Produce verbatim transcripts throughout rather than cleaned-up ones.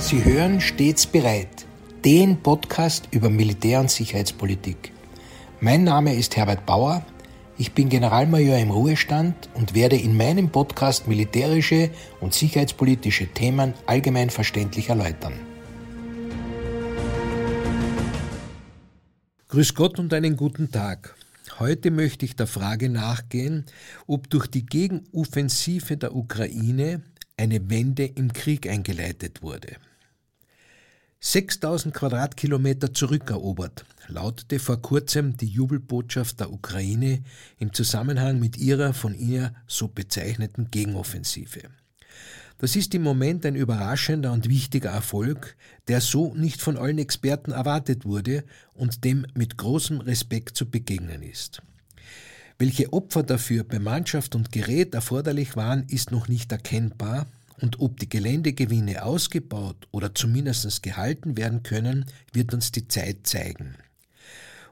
Sie hören stets bereit, den Podcast über Militär- und Sicherheitspolitik. Mein Name ist Herbert Bauer, ich bin Generalmajor im Ruhestand und werde in meinem Podcast militärische und sicherheitspolitische Themen allgemein verständlich erläutern. Grüß Gott und einen guten Tag. Heute möchte ich der Frage nachgehen, ob durch die Gegenoffensive der Ukraine eine Wende im Krieg eingeleitet wurde. sechstausend Quadratkilometer zurückerobert, lautete vor kurzem die Jubelbotschaft der Ukraine im Zusammenhang mit ihrer von ihr so bezeichneten Gegenoffensive. Das ist im Moment ein überraschender und wichtiger Erfolg, der so nicht von allen Experten erwartet wurde und dem mit großem Respekt zu begegnen ist. Welche Opfer dafür bei Mannschaft und Gerät erforderlich waren, ist noch nicht erkennbar. Und ob die Geländegewinne ausgebaut oder zumindest gehalten werden können, wird uns die Zeit zeigen.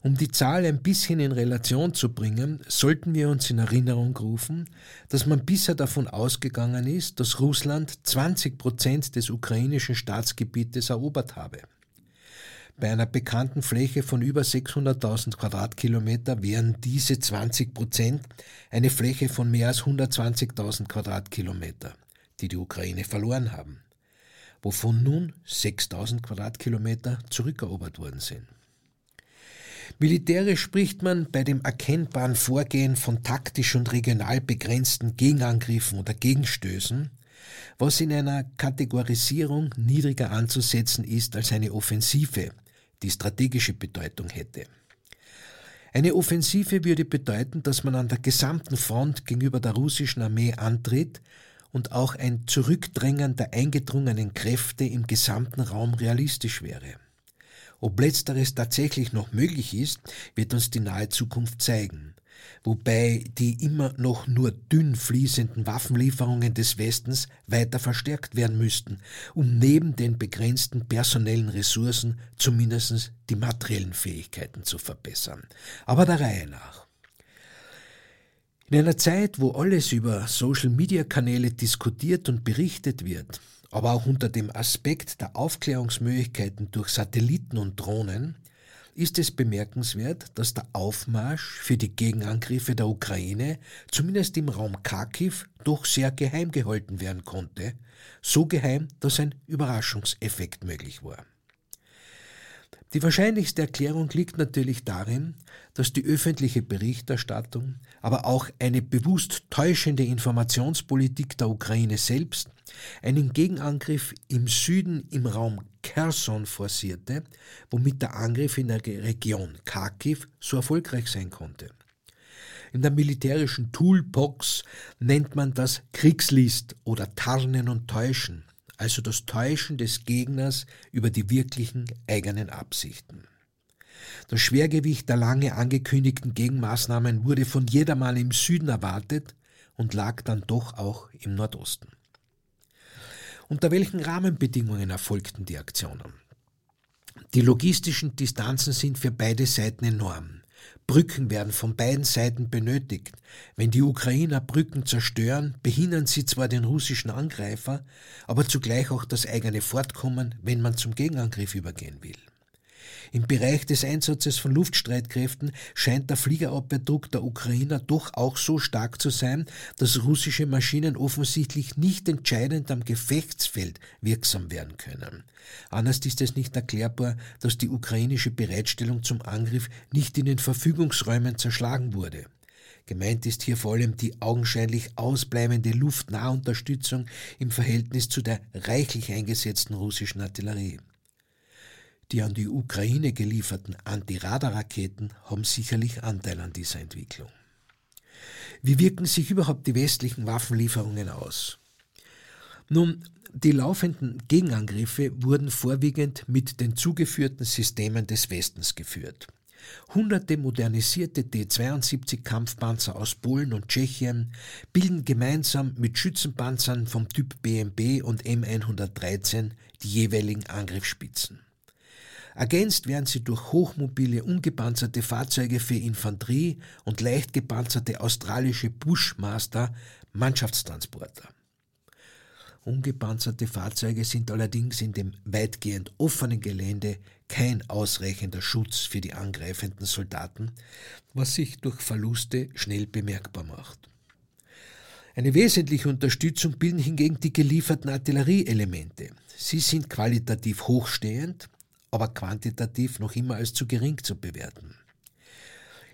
Um die Zahl ein bisschen in Relation zu bringen, sollten wir uns in Erinnerung rufen, dass man bisher davon ausgegangen ist, dass Russland zwanzig Prozent des ukrainischen Staatsgebietes erobert habe. Bei einer bekannten Fläche von über sechshunderttausend Quadratkilometer wären diese zwanzig Prozent eine Fläche von mehr als hundertzwanzigtausend Quadratkilometer. Die die Ukraine verloren haben, wovon nun sechstausend Quadratkilometer zurückerobert worden sind. Militärisch spricht man bei dem erkennbaren Vorgehen von taktisch und regional begrenzten Gegenangriffen oder Gegenstößen, was in einer Kategorisierung niedriger anzusetzen ist als eine Offensive, die strategische Bedeutung hätte. Eine Offensive würde bedeuten, dass man an der gesamten Front gegenüber der russischen Armee antritt und auch ein Zurückdrängen der eingedrungenen Kräfte im gesamten Raum realistisch wäre. Ob letzteres tatsächlich noch möglich ist, wird uns die nahe Zukunft zeigen, wobei die immer noch nur dünn fließenden Waffenlieferungen des Westens weiter verstärkt werden müssten, um neben den begrenzten personellen Ressourcen zumindest die materiellen Fähigkeiten zu verbessern. Aber der Reihe nach. In einer Zeit, wo alles über Social-Media-Kanäle diskutiert und berichtet wird, aber auch unter dem Aspekt der Aufklärungsmöglichkeiten durch Satelliten und Drohnen, ist es bemerkenswert, dass der Aufmarsch für die Gegenangriffe der Ukraine zumindest im Raum Kharkiv doch sehr geheim gehalten werden konnte, so geheim, dass ein Überraschungseffekt möglich war. Die wahrscheinlichste Erklärung liegt natürlich darin, dass die öffentliche Berichterstattung, aber auch eine bewusst täuschende Informationspolitik der Ukraine selbst einen Gegenangriff im Süden im Raum Cherson forcierte, womit der Angriff in der Region Kharkiv so erfolgreich sein konnte. In der militärischen Toolbox nennt man das Kriegslist oder Tarnen und Täuschen. Also das Täuschen des Gegners über die wirklichen eigenen Absichten. Das Schwergewicht der lange angekündigten Gegenmaßnahmen wurde von jedermann im Süden erwartet und lag dann doch auch im Nordosten. Unter welchen Rahmenbedingungen erfolgten die Aktionen? Die logistischen Distanzen sind für beide Seiten enorm. Brücken werden von beiden Seiten benötigt. Wenn die Ukrainer Brücken zerstören, behindern sie zwar den russischen Angreifer, aber zugleich auch das eigene Fortkommen, wenn man zum Gegenangriff übergehen will. Im Bereich des Einsatzes von Luftstreitkräften scheint der Fliegerabwehrdruck der Ukrainer doch auch so stark zu sein, dass russische Maschinen offensichtlich nicht entscheidend am Gefechtsfeld wirksam werden können. Anders ist es nicht erklärbar, dass die ukrainische Bereitstellung zum Angriff nicht in den Verfügungsräumen zerschlagen wurde. Gemeint ist hier vor allem die augenscheinlich ausbleibende Luftnahunterstützung im Verhältnis zu der reichlich eingesetzten russischen Artillerie. Die an die Ukraine gelieferten Anti-Radar-Raketen haben sicherlich Anteil an dieser Entwicklung. Wie wirken sich überhaupt die westlichen Waffenlieferungen aus? Nun, die laufenden Gegenangriffe wurden vorwiegend mit den zugeführten Systemen des Westens geführt. Hunderte modernisierte T zweiundsiebzig Kampfpanzer aus Polen und Tschechien bilden gemeinsam mit Schützenpanzern vom Typ B M P und M hundertdreizehn die jeweiligen Angriffsspitzen. Ergänzt werden sie durch hochmobile, ungepanzerte Fahrzeuge für Infanterie und leicht gepanzerte australische Bushmaster Mannschaftstransporter. Ungepanzerte Fahrzeuge sind allerdings in dem weitgehend offenen Gelände kein ausreichender Schutz für die angreifenden Soldaten, was sich durch Verluste schnell bemerkbar macht. Eine wesentliche Unterstützung bilden hingegen die gelieferten Artillerieelemente. Sie sind qualitativ hochstehend, aber quantitativ noch immer als zu gering zu bewerten.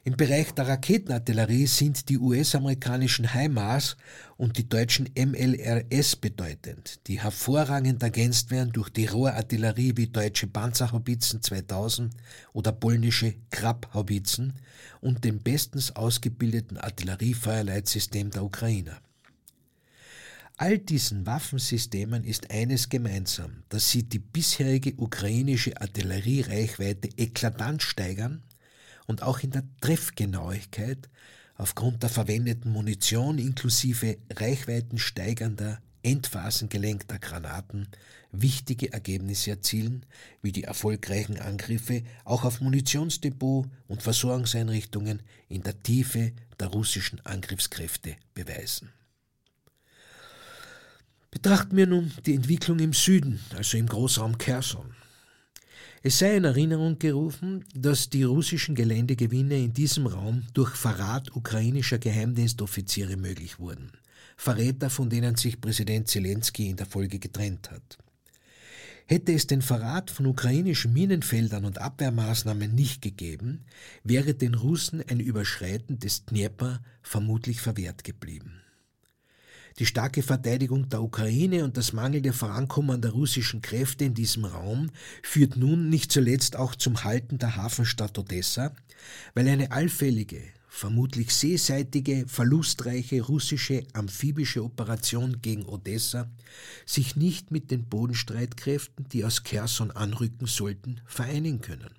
Im Bereich der Raketenartillerie sind die U S-amerikanischen HIMARS und die deutschen M L R S bedeutend, die hervorragend ergänzt werden durch die Rohrartillerie wie deutsche Panzerhaubitzen zweitausend oder polnische Krab-Haubitzen und dem bestens ausgebildeten Artilleriefeuerleitsystem der Ukrainer. All diesen Waffensystemen ist eines gemeinsam, dass sie die bisherige ukrainische Artilleriereichweite eklatant steigern und auch in der Treffgenauigkeit aufgrund der verwendeten Munition inklusive reichweitensteigernder, endphasengelenkter Granaten wichtige Ergebnisse erzielen, wie die erfolgreichen Angriffe auch auf Munitionsdepot und Versorgungseinrichtungen in der Tiefe der russischen Angriffskräfte beweisen. Betrachten wir nun die Entwicklung im Süden, also im Großraum Cherson. Es sei in Erinnerung gerufen, dass die russischen Geländegewinne in diesem Raum durch Verrat ukrainischer Geheimdienstoffiziere möglich wurden. Verräter, von denen sich Präsident Zelensky in der Folge getrennt hat. Hätte es den Verrat von ukrainischen Minenfeldern und Abwehrmaßnahmen nicht gegeben, wäre den Russen ein Überschreiten des Dnepr vermutlich verwehrt geblieben. Die starke Verteidigung der Ukraine und das mangelnde Vorankommen der russischen Kräfte in diesem Raum führt nun nicht zuletzt auch zum Halten der Hafenstadt Odessa, weil eine allfällige, vermutlich seeseitige, verlustreiche russische amphibische Operation gegen Odessa sich nicht mit den Bodenstreitkräften, die aus Cherson anrücken sollten, vereinen können.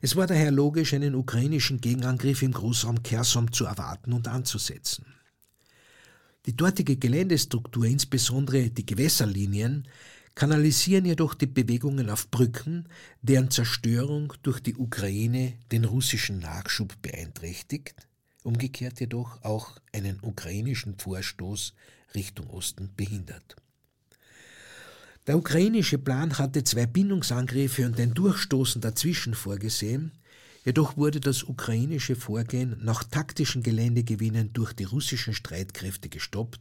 Es war daher logisch, einen ukrainischen Gegenangriff im Großraum Cherson zu erwarten und anzusetzen. Die dortige Geländestruktur, insbesondere die Gewässerlinien, kanalisieren jedoch die Bewegungen auf Brücken, deren Zerstörung durch die Ukraine den russischen Nachschub beeinträchtigt, umgekehrt jedoch auch einen ukrainischen Vorstoß Richtung Osten behindert. Der ukrainische Plan hatte zwei Bindungsangriffe und ein Durchstoßen dazwischen vorgesehen, jedoch wurde das ukrainische Vorgehen nach taktischen Geländegewinnen durch die russischen Streitkräfte gestoppt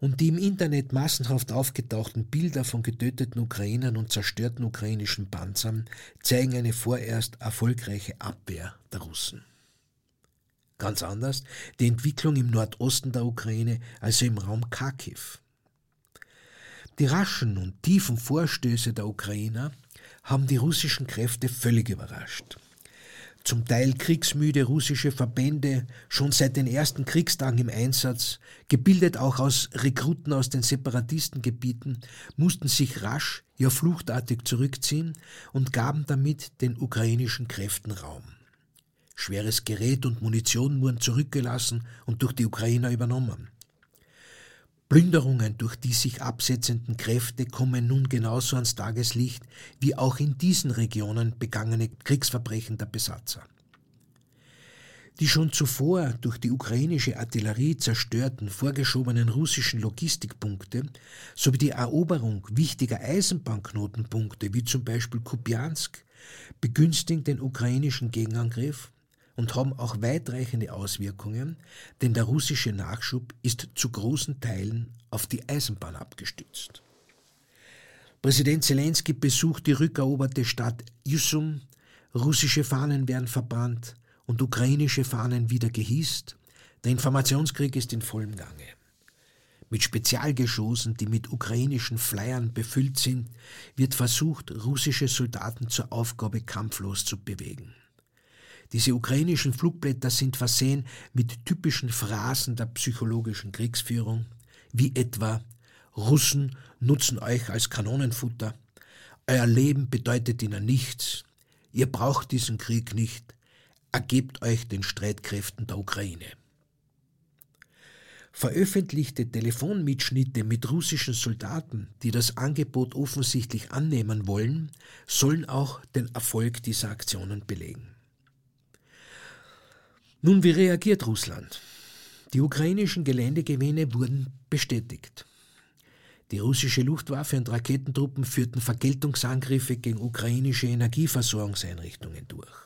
und die im Internet massenhaft aufgetauchten Bilder von getöteten Ukrainern und zerstörten ukrainischen Panzern zeigen eine vorerst erfolgreiche Abwehr der Russen. Ganz anders die Entwicklung im Nordosten der Ukraine, also im Raum Kharkiv. Die raschen und tiefen Vorstöße der Ukrainer haben die russischen Kräfte völlig überrascht. Zum Teil kriegsmüde russische Verbände, schon seit den ersten Kriegstagen im Einsatz, gebildet auch aus Rekruten aus den Separatistengebieten, mussten sich rasch, ja fluchtartig zurückziehen und gaben damit den ukrainischen Kräften Raum. Schweres Gerät und Munition wurden zurückgelassen und durch die Ukrainer übernommen. Plünderungen durch die sich absetzenden Kräfte kommen nun genauso ans Tageslicht wie auch in diesen Regionen begangene Kriegsverbrechen der Besatzer. Die schon zuvor durch die ukrainische Artillerie zerstörten vorgeschobenen russischen Logistikpunkte sowie die Eroberung wichtiger Eisenbahnknotenpunkte wie zum Beispiel Kupiansk begünstigen den ukrainischen Gegenangriff und haben auch weitreichende Auswirkungen, denn der russische Nachschub ist zu großen Teilen auf die Eisenbahn abgestützt. Präsident Selenskyj besucht die rückeroberte Stadt Jusum, russische Fahnen werden verbrannt und ukrainische Fahnen wieder gehisst. Der Informationskrieg ist in vollem Gange. Mit Spezialgeschossen, die mit ukrainischen Flyern befüllt sind, wird versucht, russische Soldaten zur Aufgabe kampflos zu bewegen. Diese ukrainischen Flugblätter sind versehen mit typischen Phrasen der psychologischen Kriegsführung, wie etwa: Russen nutzen euch als Kanonenfutter, euer Leben bedeutet ihnen nichts, ihr braucht diesen Krieg nicht, ergebt euch den Streitkräften der Ukraine. Veröffentlichte Telefonmitschnitte mit russischen Soldaten, die das Angebot offensichtlich annehmen wollen, sollen auch den Erfolg dieser Aktionen belegen. Nun, wie reagiert Russland? Die ukrainischen Geländegewinne wurden bestätigt. Die russische Luftwaffe und Raketentruppen führten Vergeltungsangriffe gegen ukrainische Energieversorgungseinrichtungen durch.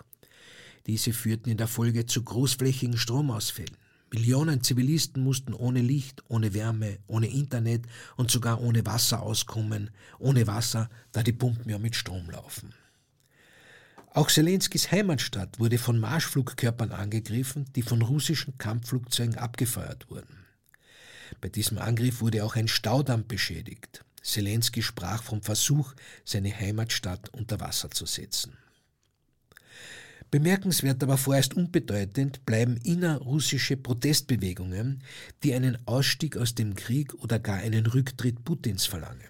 Diese führten in der Folge zu großflächigen Stromausfällen. Millionen Zivilisten mussten ohne Licht, ohne Wärme, ohne Internet und sogar ohne Wasser auskommen. Ohne Wasser, da die Pumpen ja mit Strom laufen. Auch Selenskys Heimatstadt wurde von Marschflugkörpern angegriffen, die von russischen Kampfflugzeugen abgefeuert wurden. Bei diesem Angriff wurde auch ein Staudamm beschädigt. Selenskyj sprach vom Versuch, seine Heimatstadt unter Wasser zu setzen. Bemerkenswert, aber vorerst unbedeutend, bleiben innerrussische Protestbewegungen, die einen Ausstieg aus dem Krieg oder gar einen Rücktritt Putins verlangen.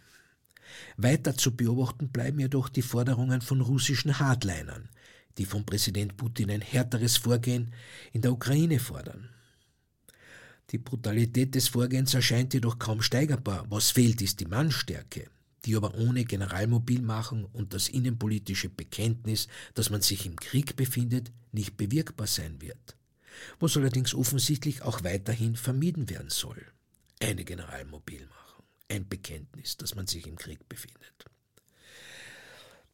Weiter zu beobachten bleiben jedoch die Forderungen von russischen Hardlinern, die von Präsident Putin ein härteres Vorgehen in der Ukraine fordern. Die Brutalität des Vorgehens erscheint jedoch kaum steigerbar. Was fehlt, ist die Mannstärke, die aber ohne Generalmobilmachung und das innenpolitische Bekenntnis, dass man sich im Krieg befindet, nicht bewirkbar sein wird. Was allerdings offensichtlich auch weiterhin vermieden werden soll. Eine Generalmobilmachung, ein Bekenntnis, dass man sich im Krieg befindet.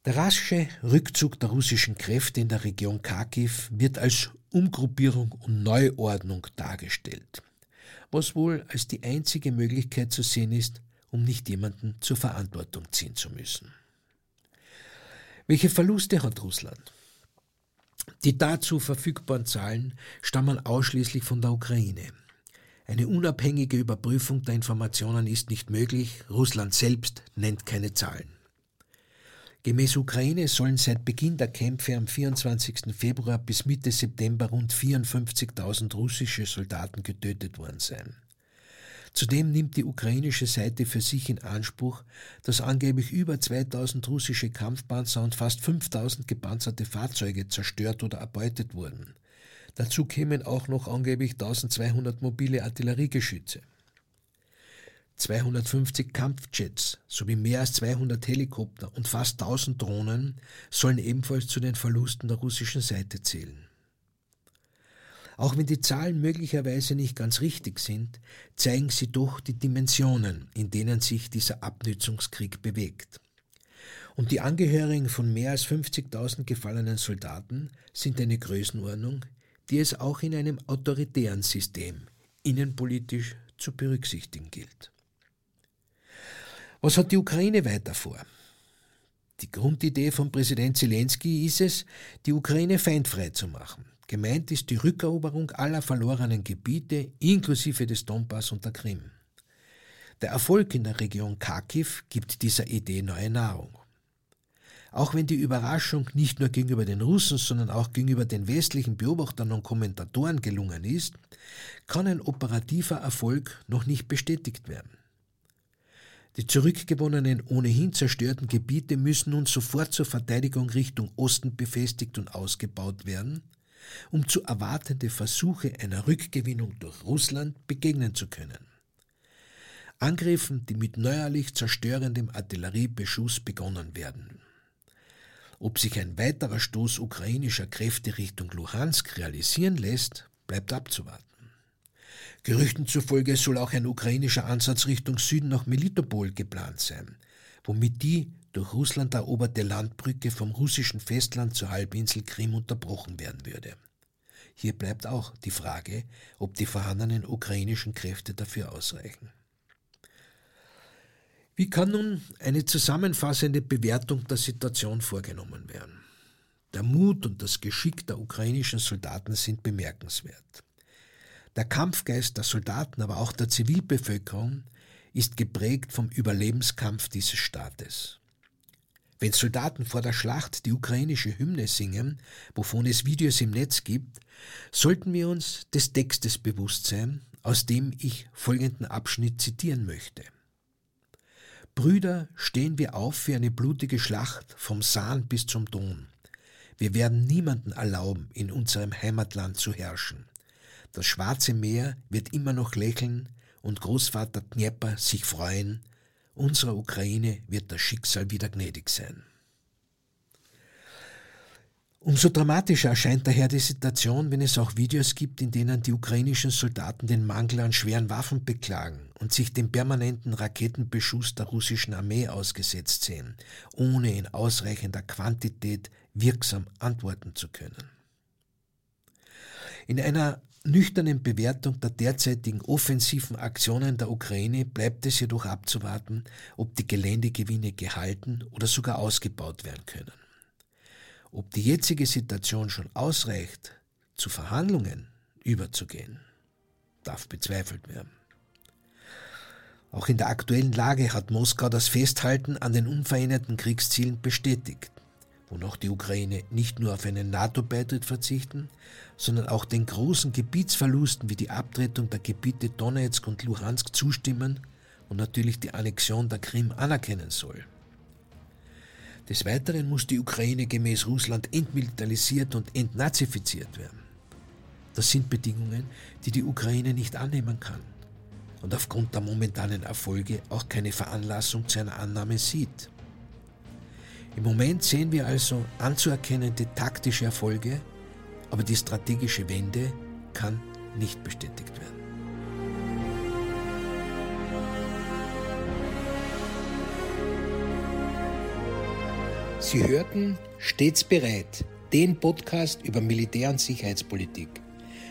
Der rasche Rückzug der russischen Kräfte in der Region Kharkiv wird als Umgruppierung und Neuordnung dargestellt, was wohl als die einzige Möglichkeit zu sehen ist, um nicht jemanden zur Verantwortung ziehen zu müssen. Welche Verluste hat Russland? Die dazu verfügbaren Zahlen stammen ausschließlich von der Ukraine. Eine unabhängige Überprüfung der Informationen ist nicht möglich. Russland selbst nennt keine Zahlen. Gemäß Ukraine sollen seit Beginn der Kämpfe am vierundzwanzigsten Februar bis Mitte September rund vierundfünfzigtausend russische Soldaten getötet worden sein. Zudem nimmt die ukrainische Seite für sich in Anspruch, dass angeblich über zweitausend russische Kampfpanzer und fast fünftausend gepanzerte Fahrzeuge zerstört oder erbeutet wurden. Dazu kämen auch noch angeblich eintausendzweihundert mobile Artilleriegeschütze, zweihundertfünfzig Kampfjets sowie mehr als zweihundert Helikopter und fast tausend Drohnen sollen ebenfalls zu den Verlusten der russischen Seite zählen. Auch wenn die Zahlen möglicherweise nicht ganz richtig sind, zeigen sie doch die Dimensionen, in denen sich dieser Abnützungskrieg bewegt. Und die Angehörigen von mehr als fünfzigtausend gefallenen Soldaten sind eine Größenordnung, die es auch in einem autoritären System innenpolitisch zu berücksichtigen gilt. Was hat die Ukraine weiter vor? Die Grundidee von Präsident Selenskyj ist es, die Ukraine feindfrei zu machen. Gemeint ist die Rückeroberung aller verlorenen Gebiete, inklusive des Donbass und der Krim. Der Erfolg in der Region Kharkiv gibt dieser Idee neue Nahrung. Auch wenn die Überraschung nicht nur gegenüber den Russen, sondern auch gegenüber den westlichen Beobachtern und Kommentatoren gelungen ist, kann ein operativer Erfolg noch nicht bestätigt werden. Die zurückgewonnenen, ohnehin zerstörten Gebiete müssen nun sofort zur Verteidigung Richtung Osten befestigt und ausgebaut werden, um zu erwartende Versuche einer Rückgewinnung durch Russland begegnen zu können. Angriffen, die mit neuerlich zerstörendem Artilleriebeschuss begonnen werden. Ob sich ein weiterer Stoß ukrainischer Kräfte Richtung Luhansk realisieren lässt, bleibt abzuwarten. Gerüchten zufolge soll auch ein ukrainischer Ansatz Richtung Süden nach Melitopol geplant sein, womit die durch Russland eroberte Landbrücke vom russischen Festland zur Halbinsel Krim unterbrochen werden würde. Hier bleibt auch die Frage, ob die vorhandenen ukrainischen Kräfte dafür ausreichen. Wie kann nun eine zusammenfassende Bewertung der Situation vorgenommen werden? Der Mut und das Geschick der ukrainischen Soldaten sind bemerkenswert. Der Kampfgeist der Soldaten, aber auch der Zivilbevölkerung ist geprägt vom Überlebenskampf dieses Staates. Wenn Soldaten vor der Schlacht die ukrainische Hymne singen, wovon es Videos im Netz gibt, sollten wir uns des Textes bewusst sein, aus dem ich folgenden Abschnitt zitieren möchte. Brüder, stehen wir auf für eine blutige Schlacht vom San bis zum Don. Wir werden niemanden erlauben, in unserem Heimatland zu herrschen. Das Schwarze Meer wird immer noch lächeln und Großvater Dnjepr sich freuen. Unserer Ukraine wird das Schicksal wieder gnädig sein. Umso dramatischer erscheint daher die Situation, wenn es auch Videos gibt, in denen die ukrainischen Soldaten den Mangel an schweren Waffen beklagen und sich dem permanenten Raketenbeschuss der russischen Armee ausgesetzt sehen, ohne in ausreichender Quantität wirksam antworten zu können. In einer nüchternen Bewertung der derzeitigen offensiven Aktionen der Ukraine bleibt es jedoch abzuwarten, ob die Geländegewinne gehalten oder sogar ausgebaut werden können. Ob die jetzige Situation schon ausreicht, zu Verhandlungen überzugehen, darf bezweifelt werden. Auch in der aktuellen Lage hat Moskau das Festhalten an den unveränderten Kriegszielen bestätigt, wonach die Ukraine nicht nur auf einen NATO-Beitritt verzichten, sondern auch den großen Gebietsverlusten wie die Abtretung der Gebiete Donetsk und Luhansk zustimmen und natürlich die Annexion der Krim anerkennen soll. Des Weiteren muss die Ukraine gemäß Russland entmilitarisiert und entnazifiziert werden. Das sind Bedingungen, die die Ukraine nicht annehmen kann und aufgrund der momentanen Erfolge auch keine Veranlassung zu einer Annahme sieht. Im Moment sehen wir also anzuerkennende taktische Erfolge, aber die strategische Wende kann nicht bestätigt werden. Sie hörten Stets bereit, den Podcast über Militär- und Sicherheitspolitik.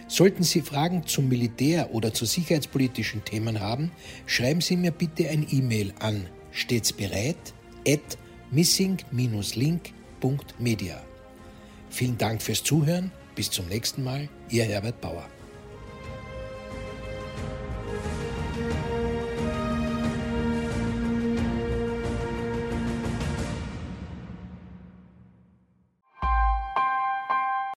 Sollten Sie Fragen zum Militär oder zu sicherheitspolitischen Themen haben, schreiben Sie mir bitte ein E-Mail an stets bereit at missing dash link punkt media. Vielen Dank fürs Zuhören. Bis zum nächsten Mal, Ihr Herbert Bauer.